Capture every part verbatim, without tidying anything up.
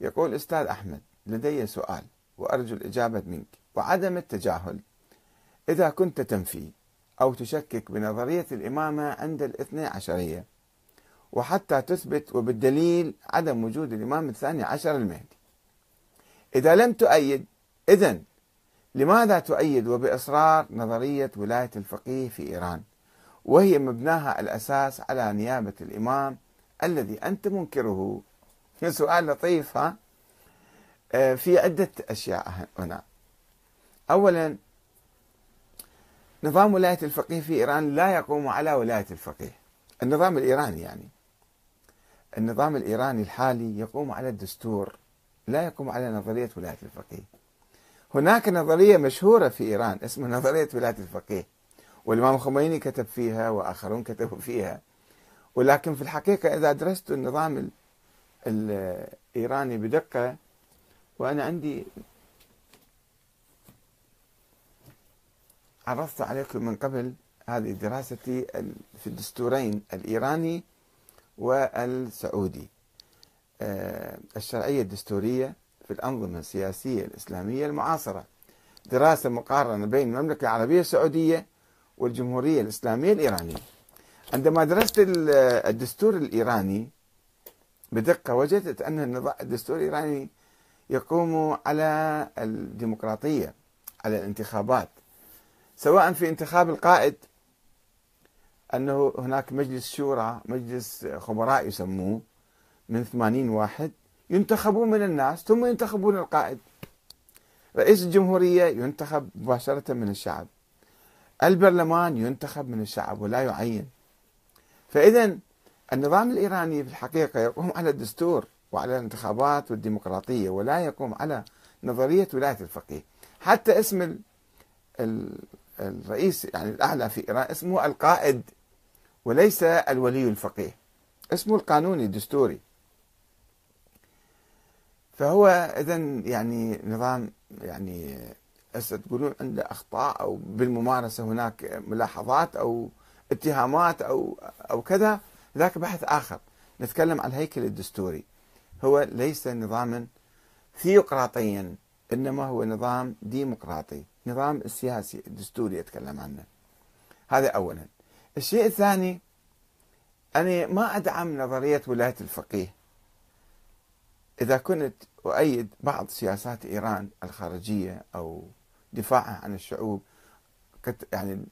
يقول: أستاذ أحمد، لدي سؤال وأرجو الإجابة منك وعدم التجاهل. إذا كنت تنفي أو تشكك بنظرية الإمامة عند الاثني عشرية وحتى تثبت وبالدليل عدم وجود الإمام الثاني عشر المهدي، إذا لم تؤيد، إذن لماذا تؤيد وبإصرار نظرية ولاية الفقيه في إيران وهي مبناها الأساس على نيابة الإمام الذي أنت منكره؟ سؤال لطيف. ها؟ في عدة أشياء هنا. أولا، نظام ولاية الفقيه في إيران لا يقوم على ولاية الفقيه. النظام الإيراني يعني النظام الإيراني الحالي يقوم على الدستور، لا يقوم على نظرية ولاية الفقيه. هناك نظرية مشهورة في إيران اسمها نظرية ولاية الفقيه، والإمام الخميني كتب فيها وآخرون كتبوا فيها، ولكن في الحقيقة إذا درست النظام الإيراني بدقة، وأنا عندي عرضت عليكم من قبل هذه دراستي في الدستورين الإيراني والسعودي، الشرعية الدستورية في الأنظمة السياسية الإسلامية المعاصرة، دراسة مقارنة بين المملكة العربية السعودية والجمهورية الإسلامية الإيرانية. عندما درست الدستور الإيراني بدقة وجدت أن الدستور الإيراني يقوم على الديمقراطية، على الانتخابات، سواء في انتخاب القائد، أنه هناك مجلس شورى، مجلس خبراء يسموه، من ثمانين واحد ينتخبون من الناس ثم ينتخبون القائد. رئيس الجمهورية ينتخب مباشرة من الشعب. البرلمان ينتخب من الشعب ولا يعين. فإذا النظام الإيراني في الحقيقة يقوم على الدستور وعلى الانتخابات والديمقراطية، ولا يقوم على نظرية ولاية الفقيه. حتى اسم الرئيس يعني الأعلى في إيران اسمه القائد وليس الولي الفقيه، اسمه القانوني الدستوري. فهو إذن يعني نظام، يعني هسه تقولون عنده أخطاء أو بالممارسة هناك ملاحظات أو اتهامات أو أو كذا، ذاك بحث آخر. نتكلم عن الهيكل الدستوري. هو ليس نظاما ثيوقراطيا، إنما هو نظام ديمقراطي، نظام السياسي الدستوري أتكلم عنه. هذا أولا. الشيء الثاني، أنا ما أدعم نظرية ولاية الفقيه. إذا كنت أؤيد بعض سياسات إيران الخارجية أو دفاعها عن الشعوب، يعني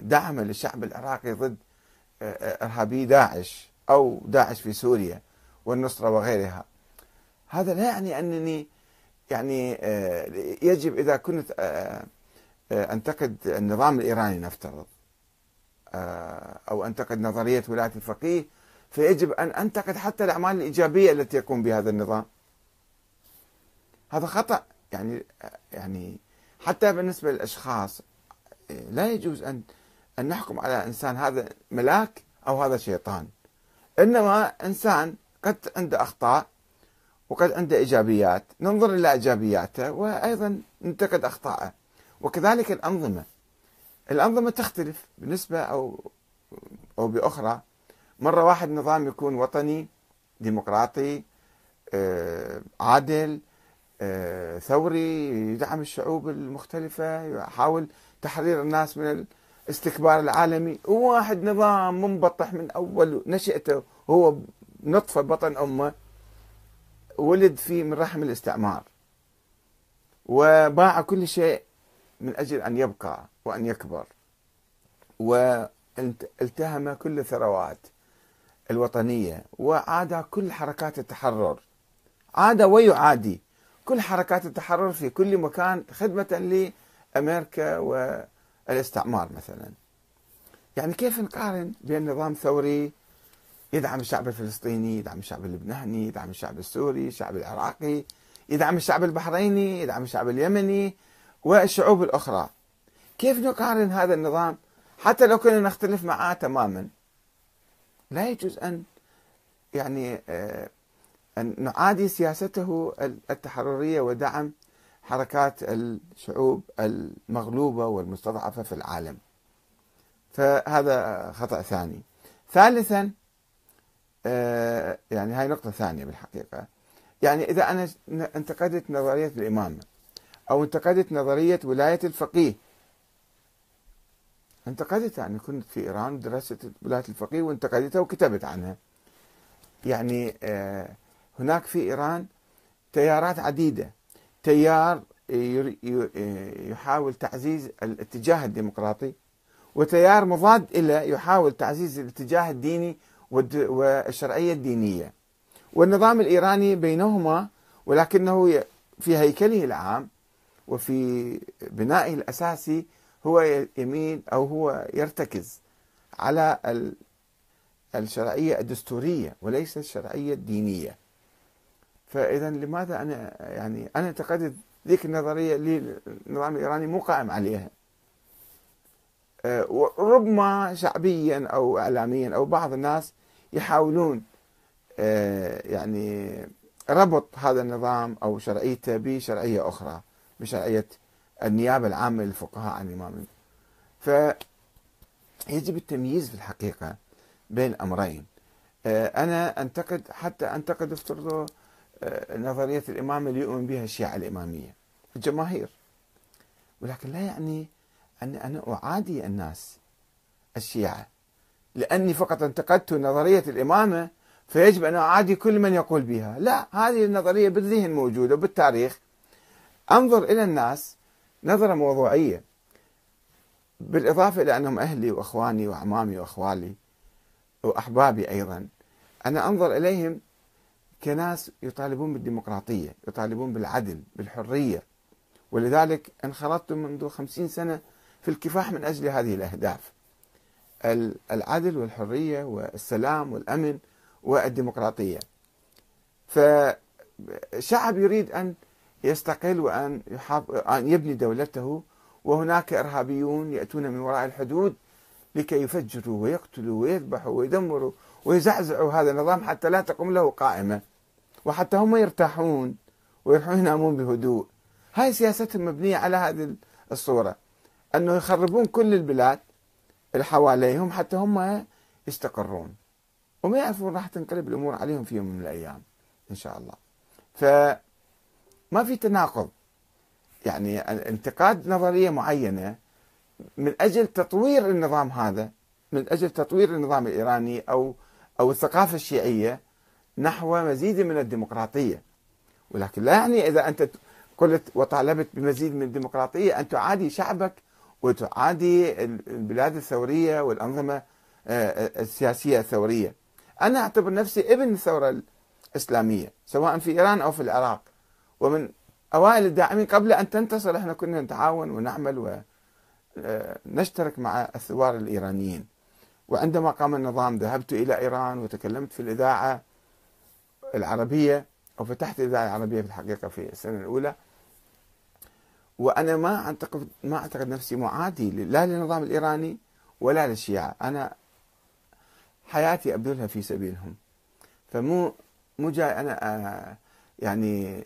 دعم للشعب العراقي ضد إرهابي داعش أو داعش في سوريا والنصرة وغيرها، هذا لا يعني أنني يعني يجب إذا كنت أنتقد النظام الإيراني نفترض أو أنتقد نظرية ولاية الفقيه، فيجب أن أنتقد حتى الأعمال الإيجابية التي يقوم بهذا النظام. هذا خطأ. يعني يعني حتى بالنسبة للأشخاص لا يجوز أن أن نحكم على إنسان هذا ملاك أو هذا شيطان، إنما إنسان قد عنده أخطاء وقد عنده إيجابيات، ننظر إلى إيجابياته وأيضا ننتقد أخطاءه. وكذلك الأنظمة، الأنظمة تختلف بالنسبة أو أو بأخرى. مرة واحد نظام يكون وطني ديمقراطي عادل ثوري، يدعم الشعوب المختلفة، يحاول تحرير الناس من الاستكبار العالمي، وواحد نظام منبطح من أول نشأته، هو نطفة بطن أمه ولد فيه من رحم الاستعمار وباع كل شيء من أجل أن يبقى وأن يكبر، والتهم كل الثروات الوطنية وعاد كل حركات التحرر، عاد ويعادي كل حركات التحرر في كل مكان خدمة لأمريكا والاستعمار مثلا. يعني كيف نقارن بين نظام ثوري يدعم الشعب الفلسطيني، يدعم الشعب اللبناني، يدعم الشعب السوري، الشعب العراقي، يدعم الشعب البحريني، يدعم الشعب اليمني والشعوب الأخرى؟ كيف نقارن هذا النظام حتى لو كنا نختلف معه تماما؟ لا يجوز أن يعني أن نعادي سياسته التحررية ودعم حركات الشعوب المغلوبة والمستضعفة في العالم. فهذا خطأ ثاني. ثالثا، يعني هاي نقطة ثانية بالحقيقة، يعني إذا أنا انتقدت نظرية الإمامة أو انتقدت نظرية ولاية الفقيه، انتقدتها، يعني كنت في إيران درست ولاية الفقيه وانتقدتها وكتبت عنها. يعني هناك في إيران تيارات عديدة، تيار يحاول تعزيز الاتجاه الديمقراطي، وتيار مضاد إلى يحاول تعزيز الاتجاه الديني والشرعية الدينية، والنظام الإيراني بينهما، ولكنه في هيكله العام وفي بنائه الأساسي هو يميل أو هو يرتكز على الشرعية الدستورية وليس الشرعية الدينية. فإذا لماذا أنا يعني أنا اعتقدت ذيك النظرية اللي النظام الإيراني مو قائم عليها، وربما شعبيا أو إعلاميا أو بعض الناس يحاولون يعني ربط هذا النظام أو شرعيته بشرعية أخرى، بشرعية النيابة العامة للفقهاء عن الإمام. فيجب التمييز في الحقيقة بين أمرين. أنا أنتقد، حتى أنتقد افترضوا نظرية الإمامة اللي يؤمن بها الشيعة الإمامية الجماهير، ولكن لا يعني أن أنا أعادي الناس الشيعة لأني فقط انتقدت نظرية الإمامة فيجب أن أعادي كل من يقول بها. لا، هذه النظرية بالذهن موجودة وبالتاريخ. أنظر إلى الناس نظرة موضوعية، بالإضافة إلى أنهم أهلي وأخواني وأعمامي وأخوالي وأحبابي أيضا. أنا أنظر إليهم كناس يطالبون بالديمقراطية، يطالبون بالعدل، بالحرية، ولذلك انخرطت منذ خمسين سنة في الكفاح من أجل هذه الأهداف: العدل والحرية والسلام والأمن والديمقراطية. فشعب يريد أن يستقل وأن أن يبني دولته، وهناك إرهابيون يأتون من وراء الحدود لكي يفجروا ويقتلوا ويذبحوا ويدمروا ويزعزعوا هذا النظام حتى لا تقوم له قائمة، وحتى هم يرتاحون ويروحون ينامون بهدوء. هاي سياستهم مبنية على هذه الصورة، أنه يخربون كل البلاد اللي حواليهم حتى هم يستقرون، وما يعرفون راح تنقلب الأمور عليهم في يوم من الأيام إن شاء الله. فما في تناقض، يعني انتقاد نظرية معينة من أجل تطوير النظام هذا، من أجل تطوير النظام الإيراني أو أو الثقافة الشيعية نحو مزيد من الديمقراطية، ولكن لا يعني إذا أنت قلت وطالبت بمزيد من الديمقراطية أن تعادي شعبك وتعادي البلاد الثورية والأنظمة السياسية الثورية. أنا أعتبر نفسي ابن الثورة الإسلامية سواء في إيران أو في العراق، ومن أوائل الداعمين قبل أن تنتصر. إحنا كنا نتعاون ونعمل ونشترك مع الثوار الإيرانيين، وعندما قام النظام ذهبت إلى إيران وتكلمت في الإذاعة العربية، أو فتحت الإذاعة العربية في الحقيقة في السنة الأولى. وأنا ما أعتقد ما أعتقد نفسي معادي لا للنظام الإيراني ولا للشيعة. أنا حياتي أبذلها في سبيلهم، فمو مو جاي أنا يعني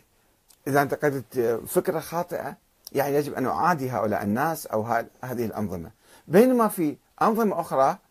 إذا انتقدت فكرة خاطئة يعني يجب أن أعادي هؤلاء الناس أو هذه الأنظمة، بينما في أنظمة أخرى